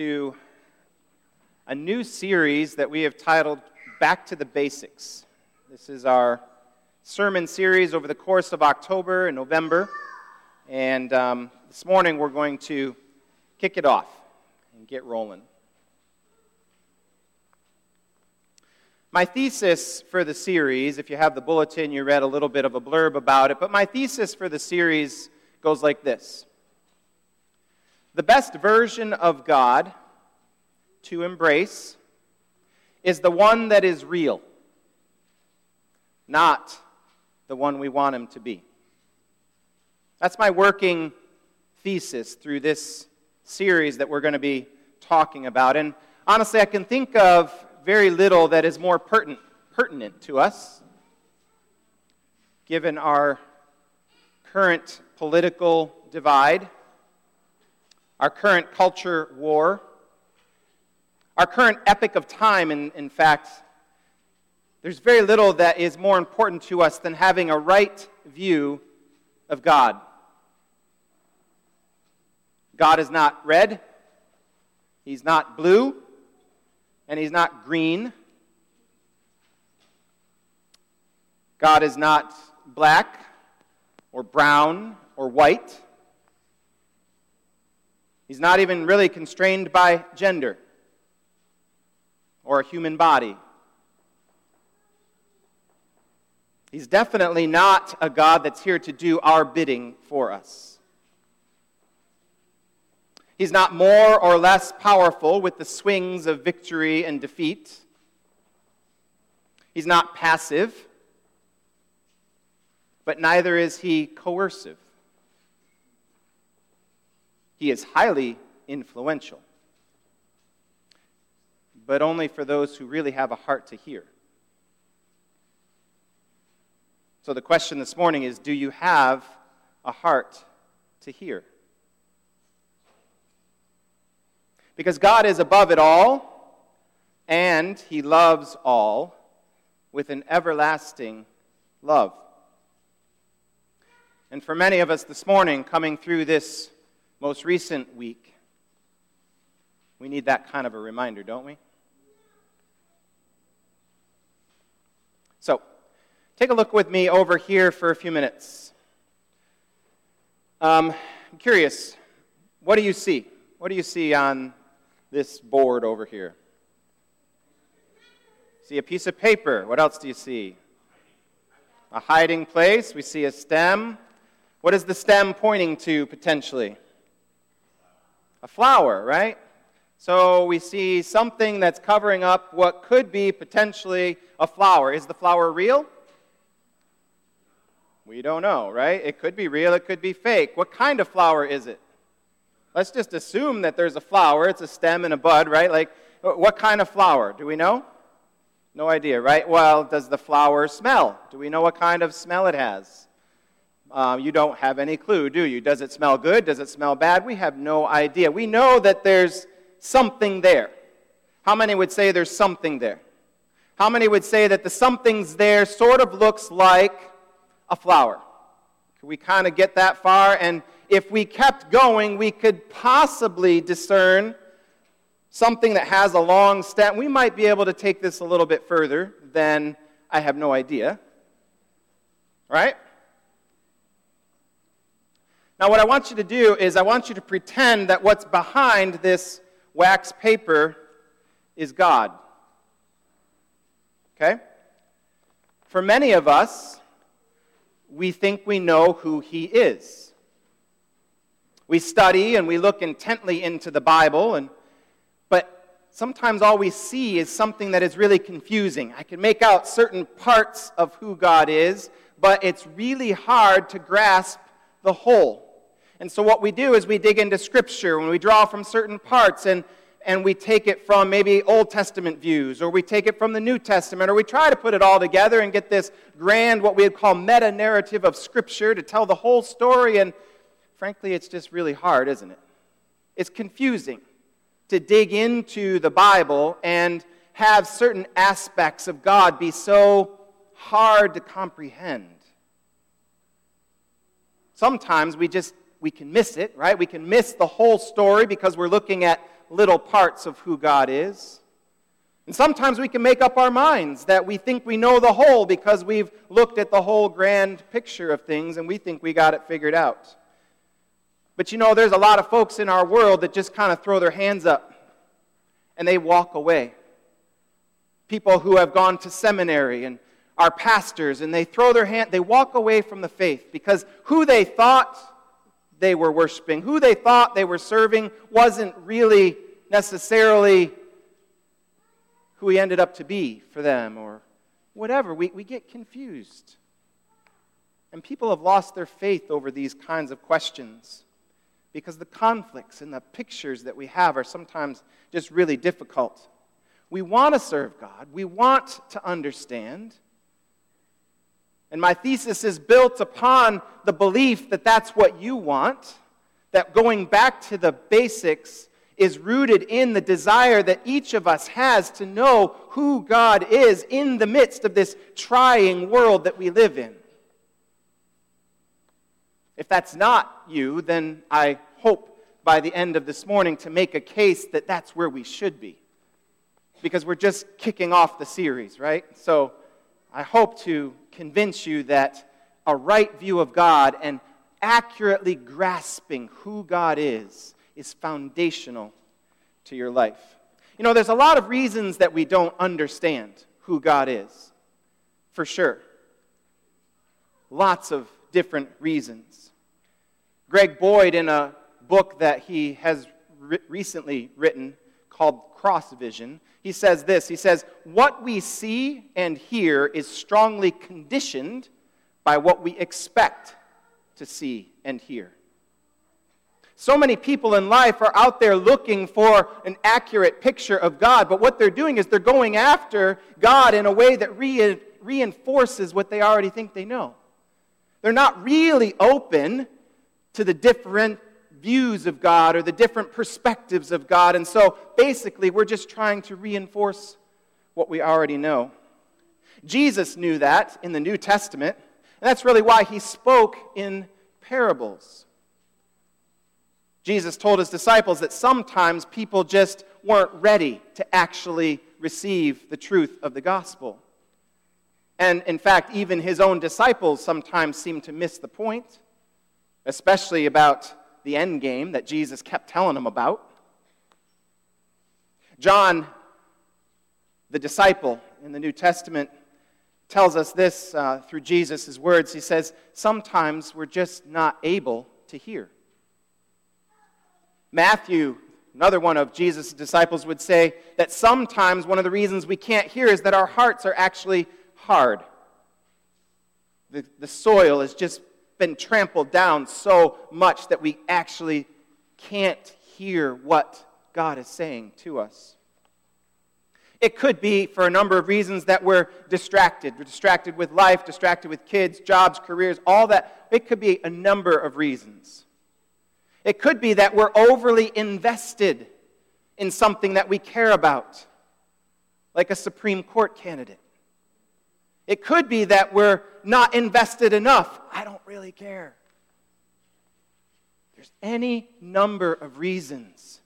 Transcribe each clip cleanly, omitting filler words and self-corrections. to a new series that we have titled Back to the Basics. This is our sermon series over the course of October and November, and this morning we're going to kick it off and get rolling. My thesis for the series, if you have the bulletin, you read a little bit of a blurb about it, but my thesis for the series goes like this. The best version of God to embrace is the one that is real, not the one we want him to be. That's my working thesis through this series that we're going to be talking about. And honestly, I can think of very little that is more pertinent to us, given our current political divide, our current culture war, our current epoch of time. In fact, there's very little that is more important to us than having a right view of God. God is not red, he's not blue, and he's not green. God is not black or brown or white. He's not even really constrained by gender or a human body. He's definitely not a God that's here to do our bidding for us. He's not more or less powerful with the swings of victory and defeat. He's not passive, but neither is he coercive. He is highly influential, but only for those who really have a heart to hear. So the question this morning is, do you have a heart to hear? Because God is above it all, and he loves all with an everlasting love. And for many of us this morning, coming through this most recent week, we need that kind of a reminder, don't we? So, take a look with me over here for a few minutes. I'm curious, what do you see? What do you see on this board over here? See a piece of paper. What else do you see? A hiding place. We see a stem. What is the stem pointing to, potentially? A flower, right? So we see something that's covering up what could be potentially a flower. Is the flower real? We don't know, right? It could be real, it could be fake. What kind of flower is it? Let's just assume that there's a flower. It's a stem and a bud, right? Like, what kind of flower? Do we know? No idea, right? Well, does the flower smell? Do we know what kind of smell it has? You don't have any clue, do you? Does it smell good? Does it smell bad? We have no idea. We know that there's something there. How many would say there's something there? How many would say that the something's there sort of looks like a flower? Can we kind of get that far? And if we kept going, we could possibly discern something that has a long stem. We might be able to take this a little bit further than I have no idea. Right? Now, what I want you to do is I want you to pretend that what's behind this wax paper is God. Okay? For many of us, we think we know who he is. We study and we look intently into the Bible, but sometimes all we see is something that is really confusing. I can make out certain parts of who God is, but it's really hard to grasp the whole. And so what we do is we dig into Scripture, and we draw from certain parts, and we take it from maybe Old Testament views, or we take it from the New Testament, or we try to put it all together and get this grand, what we would call meta-narrative of Scripture to tell the whole story, and frankly, it's just really hard, isn't it? It's confusing to dig into the Bible and have certain aspects of God be so hard to comprehend. Sometimes we can miss it, right? We can miss the whole story because we're looking at little parts of who God is. And sometimes we can make up our minds that we think we know the whole because we've looked at the whole grand picture of things and we think we got it figured out. But you know, there's a lot of folks in our world that just kind of throw their hands up and they walk away. People who have gone to seminary and are pastors, and they throw their hand, they walk away from the faith because who they thought they were worshiping, who they thought they were serving wasn't really necessarily who he ended up to be for them or whatever. We get confused. And people have lost their faith over these kinds of questions because the conflicts and the pictures that we have are sometimes just really difficult. We want to serve God. We want to understand. And my thesis is built upon the belief that that's what you want, that going back to the basics is rooted in the desire that each of us has to know who God is in the midst of this trying world that we live in. If that's not you, then I hope by the end of this morning to make a case that that's where we should be, because we're just kicking off the series, right? So I hope to convince you that a right view of God and accurately grasping who God is foundational to your life. You know, there's a lot of reasons that we don't understand who God is, for sure. Lots of different reasons. Greg Boyd, in a book that he has recently written called Cross Vision, he says this, he says, what we see and hear is strongly conditioned by what we expect to see and hear. So many people in life are out there looking for an accurate picture of God, but what they're doing is they're going after God in a way that reinforces what they already think they know. They're not really open to the different views of God or the different perspectives of God. And so basically we're just trying to reinforce what we already know. Jesus knew that in the New Testament, and that's really why he spoke in parables. Jesus told his disciples that sometimes people just weren't ready to actually receive the truth of the gospel. And in fact, even his own disciples sometimes seemed to miss the point, especially about the end game that Jesus kept telling them about. John, the disciple in the New Testament, tells us this through Jesus' words. He says, sometimes we're just not able to hear. Matthew, another one of Jesus' disciples, would say that sometimes one of the reasons we can't hear is that our hearts are actually hard. The soil is just been trampled down so much that we actually can't hear what God is saying to us. It could be for a number of reasons that we're distracted. We're distracted with life, distracted with kids, jobs, careers, all that. It could be a number of reasons. It could be that we're overly invested in something that we care about, like a Supreme Court candidate. It could be that we're not invested enough. I don't really care. There's any number of reasons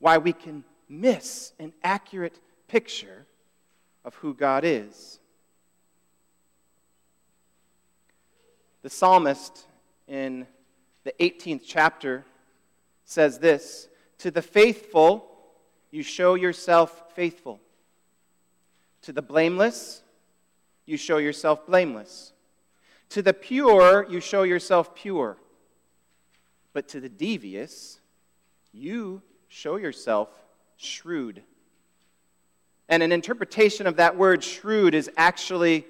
why we can miss an accurate picture of who God is. The psalmist in the 18th chapter says this, "To the faithful, you show yourself faithful. To the blameless, you show yourself blameless. To the pure, you show yourself pure. But to the devious, you show yourself shrewd." And an interpretation of that word shrewd is actually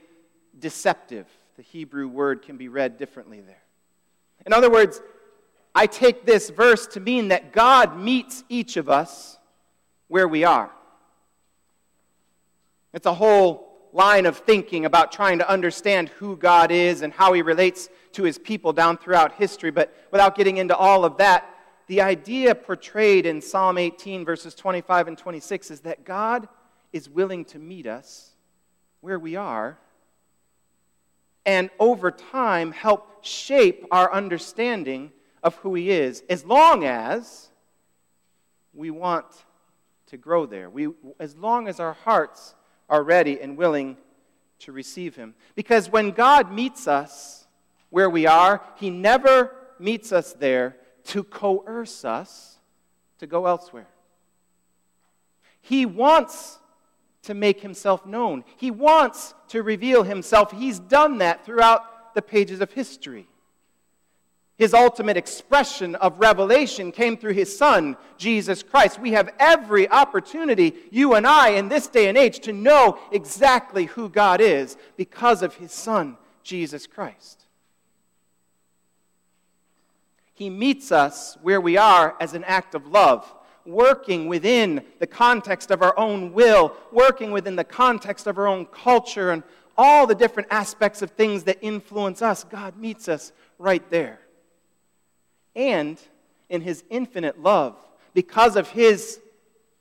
deceptive. The Hebrew word can be read differently there. In other words, I take this verse to mean that God meets each of us where we are. It's a whole line of thinking about trying to understand who God is and how he relates to his people down throughout history. But without getting into all of that, the idea portrayed in Psalm 18, verses 25 and 26 is that God is willing to meet us where we are and over time help shape our understanding of who he is, as long as we want to grow there. As long as our hearts are ready and willing to receive him. Because when God meets us where we are, he never meets us there to coerce us to go elsewhere. He wants to make himself known. He wants to reveal himself. He's done that throughout the pages of history. His ultimate expression of revelation came through his Son, Jesus Christ. We have every opportunity, you and I, in this day and age, to know exactly who God is because of his Son, Jesus Christ. He meets us where we are as an act of love, working within the context of our own will, working within the context of our own culture, and all the different aspects of things that influence us. God meets us right there. And in his infinite love, because of his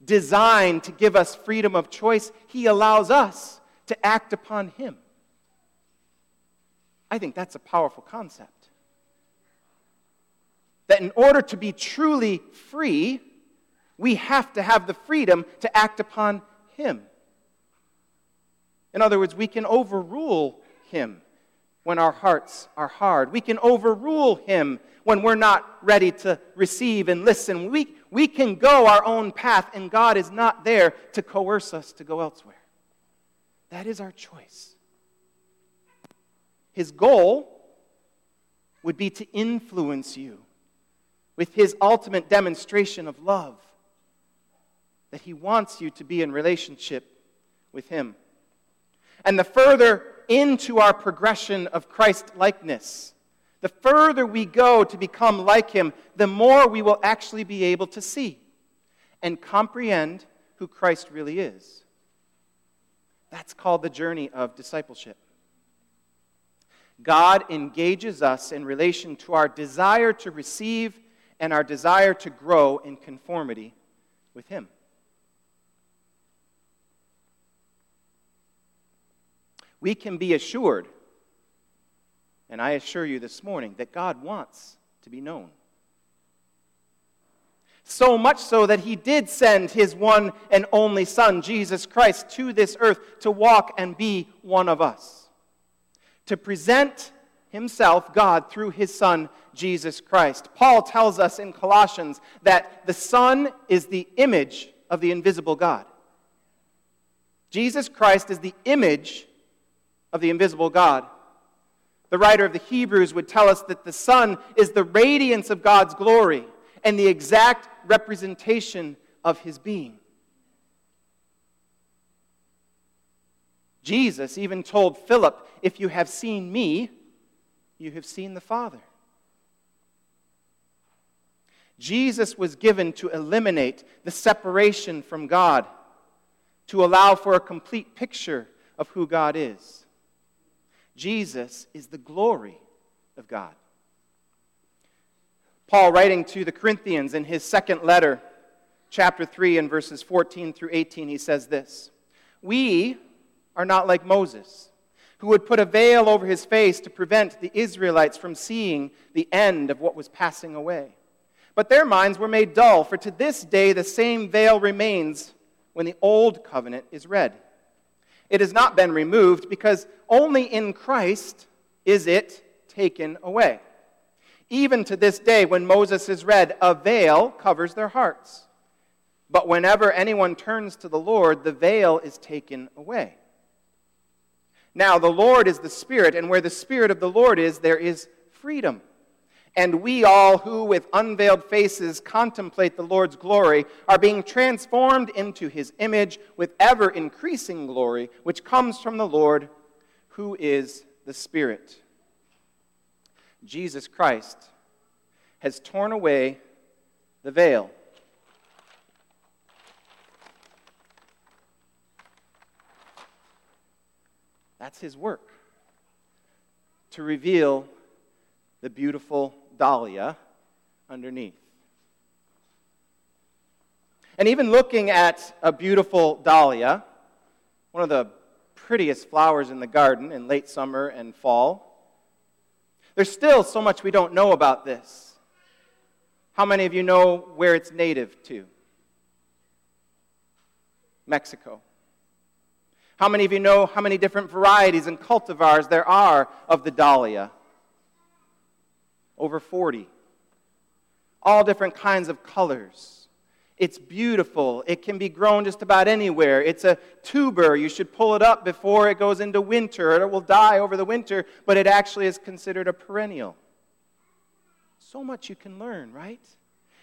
design to give us freedom of choice, he allows us to act upon him. I think that's a powerful concept. That in order to be truly free, we have to have the freedom to act upon him. In other words, we can overrule him when our hearts are hard. We can overrule him when we're not ready to receive and listen. We can go our own path, and God is not there to coerce us to go elsewhere. That is our choice. His goal would be to influence you with his ultimate demonstration of love, that he wants you to be in relationship with him. And the further into our progression of Christ-likeness, the further we go to become like him, the more we will actually be able to see and comprehend who Christ really is. That's called the journey of discipleship. God engages us in relation to our desire to receive and our desire to grow in conformity with him. We can be assured, and I assure you this morning, that God wants to be known. So much so that he did send his one and only Son, Jesus Christ, to this earth to walk and be one of us, to present himself, God, through his Son, Jesus Christ. Paul tells us in Colossians that the Son is the image of the invisible God. Jesus Christ is the image of the invisible God. The writer of the Hebrews would tell us that the Son is the radiance of God's glory and the exact representation of his being. Jesus even told Philip, "If you have seen me, you have seen the Father." Jesus was given to eliminate the separation from God, to allow for a complete picture of who God is. Jesus is the glory of God. Paul, writing to the Corinthians in his second letter, chapter 3 and verses 14 through 18, he says this: "We are not like Moses, who would put a veil over his face to prevent the Israelites from seeing the end of what was passing away. But their minds were made dull, for to this day the same veil remains when the old covenant is read. It has not been removed, because only in Christ is it taken away. Even to this day, when Moses is read, a veil covers their hearts. But whenever anyone turns to the Lord, the veil is taken away. Now the Lord is the Spirit, and where the Spirit of the Lord is, there is freedom. And we all who with unveiled faces contemplate the Lord's glory are being transformed into his image with ever-increasing glory, which comes from the Lord, who is the Spirit." Jesus Christ has torn away the veil. That's his work, to reveal the beautiful dahlia underneath. And even looking at a beautiful dahlia, one of the prettiest flowers in the garden in late summer and fall, there's still so much we don't know about this. How many of you know where it's native to? Mexico. How many of you know how many different varieties and cultivars there are of the dahlia? Over 40. All different kinds of colors. It's beautiful. It can be grown just about anywhere. It's a tuber. You should pull it up before it goes into winter, or it will die over the winter, but it actually is considered a perennial. So much you can learn, right?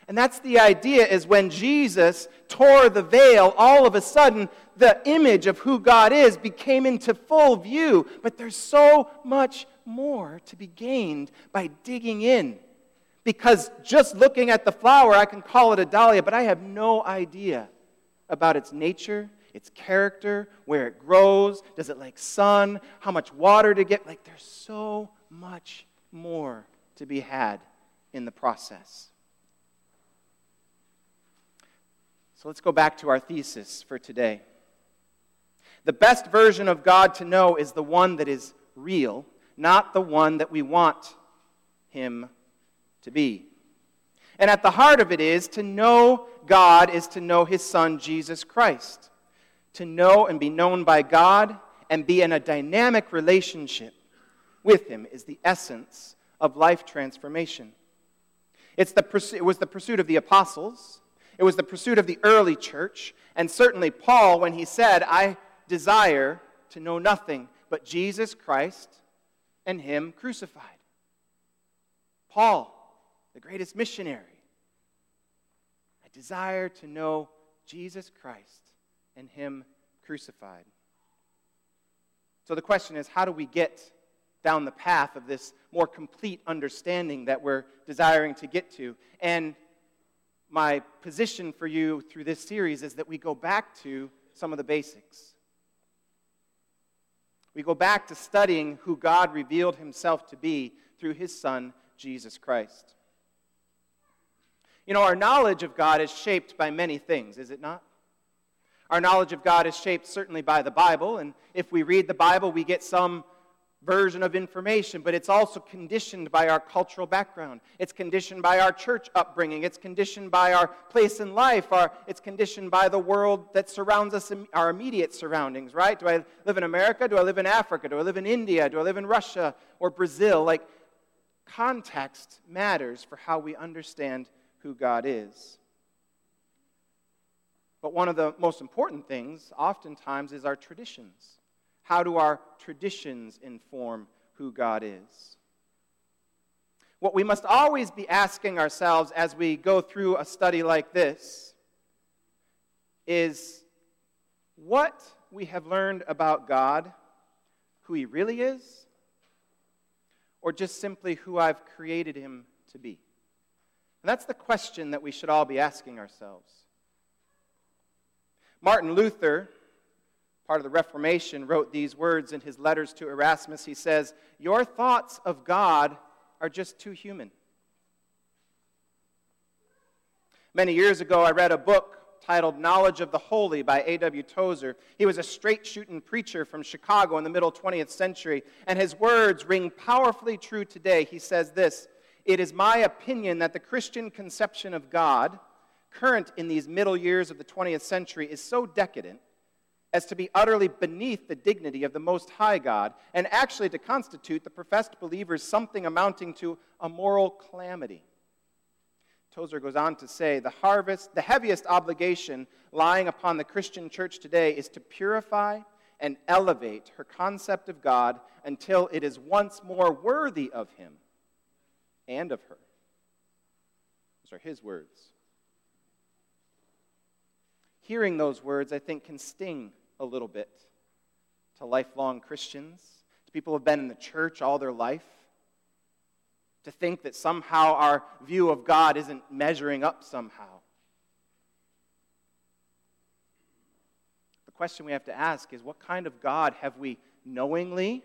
And that's the idea, is when Jesus tore the veil, all of a sudden, the image of who God is became into full view. But there's so much more to be gained by digging in. Because just looking at the flower, I can call it a dahlia, but I have no idea about its nature, its character, where it grows, does it like sun, how much water to get. Like, there's so much more to be had in the process. So let's go back to our thesis for today. The best version of God to know is the one that is real, not the one that we want Him to be. And at the heart of it is, to know God is to know His Son, Jesus Christ. To know and be known by God and be in a dynamic relationship with Him is the essence of life transformation. It was the pursuit of the apostles. It was the pursuit of the early church, and certainly Paul, when he said, I desire to know nothing but Jesus Christ and Him crucified. Paul, the greatest missionary, I desire to know Jesus Christ and Him crucified. So the question is, how do we get down the path of this more complete understanding that we're desiring to get to? And my position for you through this series is that we go back to some of the basics. We go back to studying who God revealed Himself to be through His Son, Jesus Christ. You know, our knowledge of God is shaped by many things, is it not? Our knowledge of God is shaped certainly by the Bible, and if we read the Bible, we get some version of information, but it's also conditioned by our cultural background. It's conditioned by our church upbringing. It's conditioned by our place in life. It's conditioned by the world that surrounds us, our immediate surroundings, right? Do I live in America? Do I live in Africa? Do I live in India? Do I live in Russia or Brazil? Like, context matters for how we understand who God is. But one of the most important things, oftentimes, is our traditions. How do our traditions inform who God is? What we must always be asking ourselves as we go through a study like this is what we have learned about God, who He really is, or just simply who I've created Him to be. And that's the question that we should all be asking ourselves. Martin Luther, part of the Reformation, wrote these words in his letters to Erasmus. He says, your thoughts of God are just too human. Many years ago, I read a book titled Knowledge of the Holy by A.W. Tozer. He was a straight-shooting preacher from Chicago in the middle 20th century, and his words ring powerfully true today. He says this, it is my opinion that the Christian conception of God, current in these middle years of the 20th century, is so decadent as to be utterly beneath the dignity of the Most High God, and actually to constitute the professed believers something amounting to a moral calamity. Tozer goes on to say, the heaviest obligation lying upon the Christian church today is to purify and elevate her concept of God until it is once more worthy of Him and of her. Those are his words. Hearing those words, I think, can sting a little bit to lifelong Christians, to people who have been in the church all their life, to think that somehow our view of God isn't measuring up somehow. The question we have to ask is, what kind of God have we knowingly,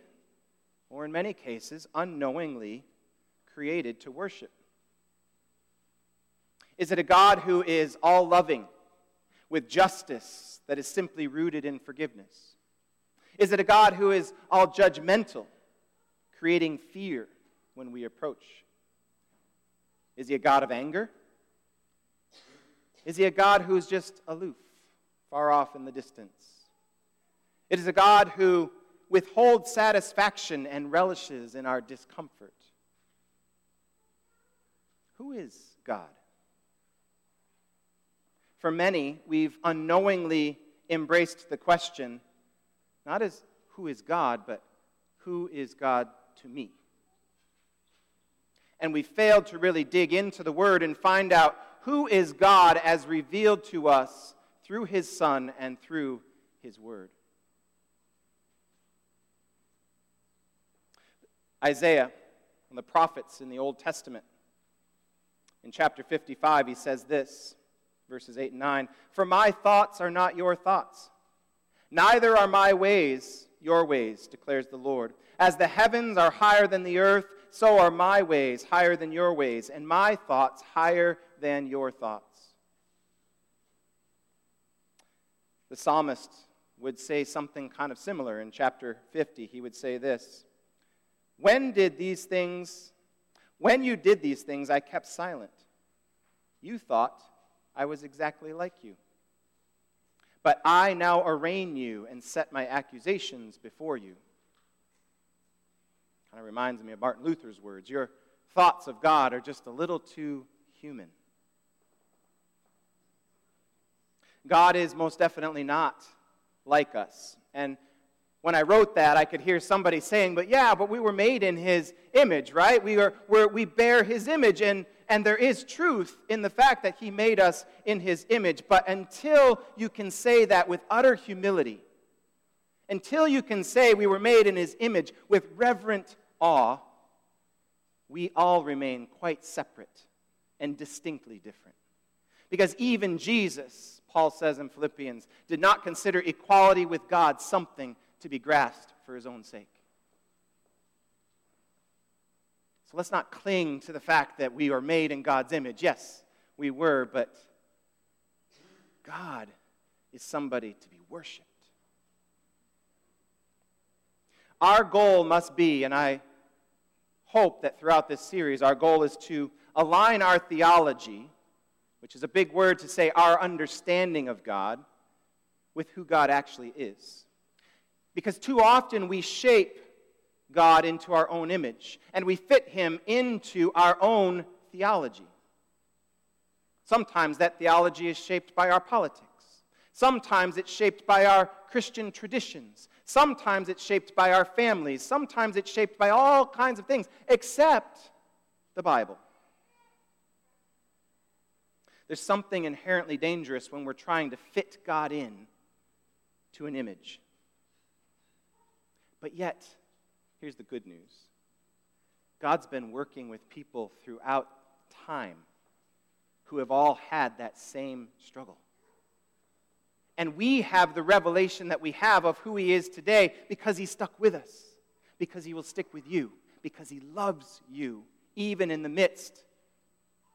or in many cases, unknowingly, created to worship? Is it a God who is all-loving, with justice that is simply rooted in forgiveness? Is it a God who is all judgmental, creating fear when we approach? Is He a God of anger? Is He a God who is just aloof, far off in the distance. It is a God who withholds satisfaction and relishes in our discomfort. Who is God? For many, we've unknowingly embraced the question, not as who is God, but who is God to me? And we failed to really dig into the Word and find out who is God as revealed to us through His Son and through His Word. Isaiah and the prophets in the Old Testament, in chapter 55, he says this, verses 8 and 9, "For my thoughts are not your thoughts, neither are my ways your ways, declares the Lord. As the heavens are higher than the earth, so are my ways higher than your ways, and my thoughts higher than your thoughts." The psalmist would say something kind of similar in chapter 50. He would say this, When you did these things, I kept silent. You thought I was exactly like you. But I now arraign you and set my accusations before you. Kind of reminds me of Martin Luther's words. Your thoughts of God are just a little too human. God is most definitely not like us. And when I wrote that, I could hear somebody saying, but we were made in His image, right? We bear His image, and there is truth in the fact that He made us in His image. But until you can say that with utter humility, until you can say we were made in His image with reverent awe, we all remain quite separate and distinctly different. Because even Jesus, Paul says in Philippians, did not consider equality with God something to be grasped for His own sake. So let's not cling to the fact that we are made in God's image. Yes, we were, but God is somebody to be worshipped. Our goal must be, and I hope that throughout this series, our goal is to align our theology, which is a big word to say our understanding of God, with who God actually is. Because too often we shape God into our own image, and we fit Him into our own theology. Sometimes that theology is shaped by our politics. Sometimes it's shaped by our Christian traditions. Sometimes it's shaped by our families. Sometimes it's shaped by all kinds of things, except the Bible. There's something inherently dangerous when we're trying to fit God in to an image. But yet, here's the good news. God's been working with people throughout time who have all had that same struggle. And we have the revelation that we have of who He is today because He stuck with us, because He will stick with you, because He loves you, even in the midst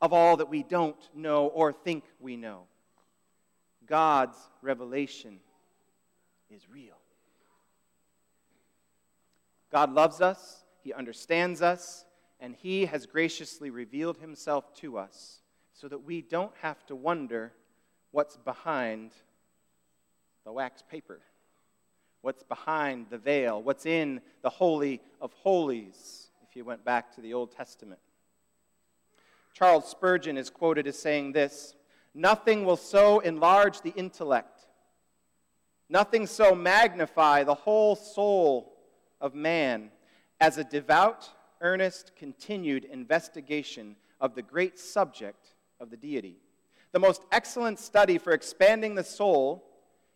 of all that we don't know or think we know. God's revelation is real. God loves us, He understands us, and He has graciously revealed Himself to us so that we don't have to wonder what's behind the wax paper, what's behind the veil, what's in the Holy of Holies, if you went back to the Old Testament. Charles Spurgeon is quoted as saying this, "Nothing will so enlarge the intellect, nothing so magnify the whole soul of man as a devout, earnest, continued investigation of the great subject of the deity. The most excellent study for expanding the soul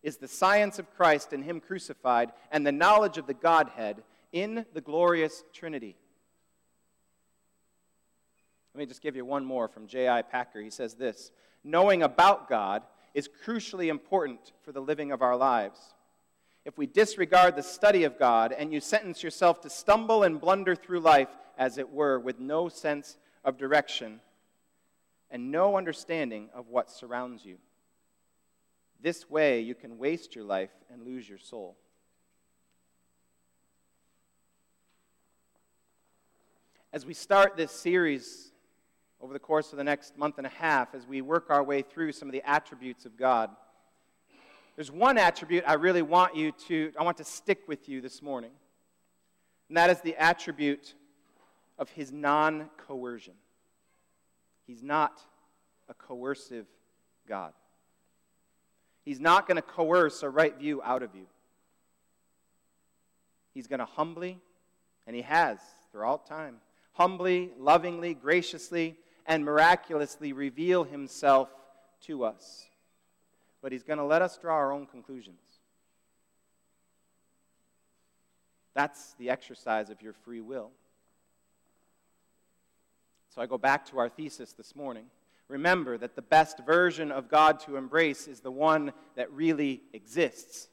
is the science of Christ and Him crucified and the knowledge of the Godhead in the glorious Trinity." Let me just give you one more from J.I. Packer. He says this, "Knowing about God is crucially important for the living of our lives. If we disregard the study of God and you sentence yourself to stumble and blunder through life, as it were, with no sense of direction and no understanding of what surrounds you. This way, you can waste your life and lose your soul." As we start this series over the course of the next month and a half, as we work our way through some of the attributes of God, There's one attribute I really want you to, I want to stick with you this morning. And that is the attribute of his non-coercion. He's not a coercive God. He's not going to coerce a right view out of you. He's going to humbly, and he has throughout time, humbly, lovingly, graciously, and miraculously reveal himself to us. But he's going to let us draw our own conclusions. That's the exercise of your free will. So I go back to our thesis this morning. Remember that the best version of God to embrace is the one that really exists,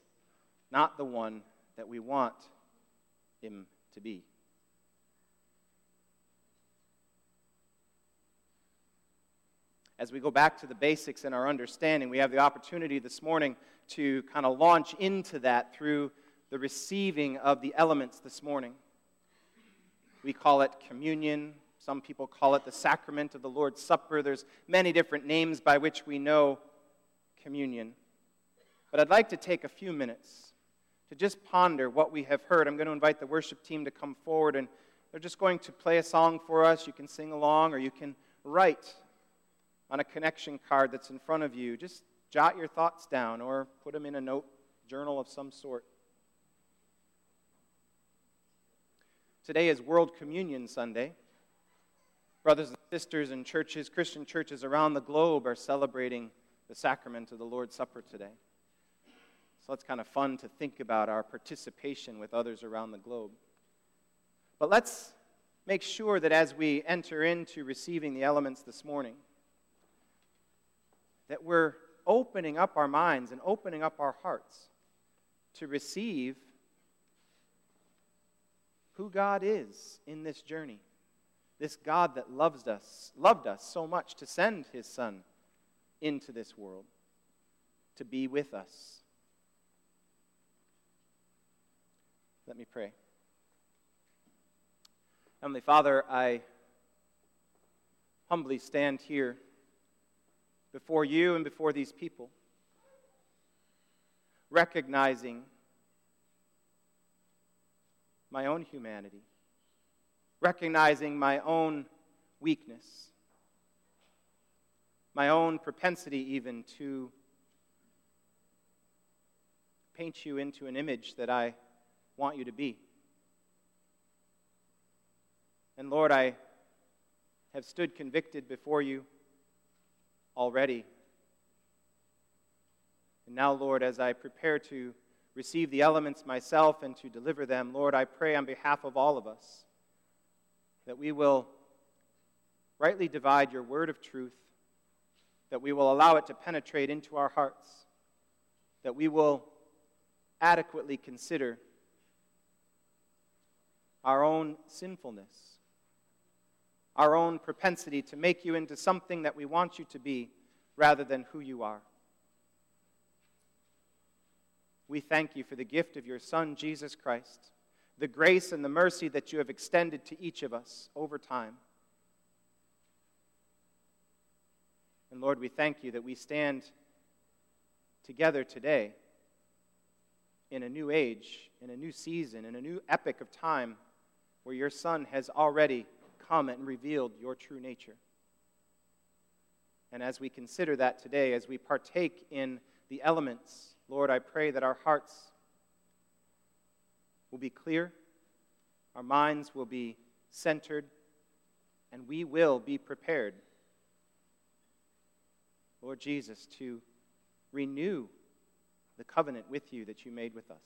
not the one that we want him to be. As we go back to the basics in our understanding, we have the opportunity this morning to kind of launch into that through the receiving of the elements this morning. We call it communion. Some people call it the sacrament of the Lord's Supper. There's many different names by which we know communion. But I'd like to take a few minutes to just ponder what we have heard. I'm going to invite the worship team to come forward, and they're just going to play a song for us. You can sing along, or you can write on a connection card that's in front of you. Just jot your thoughts down or put them in a note journal of some sort. Today is World Communion Sunday. Brothers and sisters in churches, Christian churches around the globe are celebrating the sacrament of the Lord's Supper today. So it's kind of fun to think about our participation with others around the globe. But let's make sure that as we enter into receiving the elements this morning, that we're opening up our minds and opening up our hearts to receive who God is in this journey. This God that loved us so much to send his Son into this world to be with us. Let me pray. Heavenly Father, I humbly stand here before you and before these people, recognizing my own humanity, recognizing my own weakness, my own propensity even to paint you into an image that I want you to be. And Lord, I have stood convicted before you already. And now, Lord, as I prepare to receive the elements myself and to deliver them, Lord, I pray on behalf of all of us that we will rightly divide your word of truth, that we will allow it to penetrate into our hearts, that we will adequately consider our own sinfulness, our own propensity to make you into something that we want you to be rather than who you are. We thank you for the gift of your Son, Jesus Christ, the grace and the mercy that you have extended to each of us over time. And Lord, we thank you that we stand together today in a new age, in a new season, in a new epoch of time where your Son has already come and revealed your true nature. And as we consider that today, as we partake in the elements, Lord, I pray that our hearts will be clear, our minds will be centered, and we will be prepared, Lord Jesus, to renew the covenant with you that you made with us.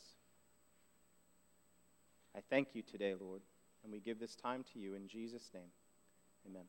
I thank you today, Lord. And we give this time to you in Jesus' name. Amen.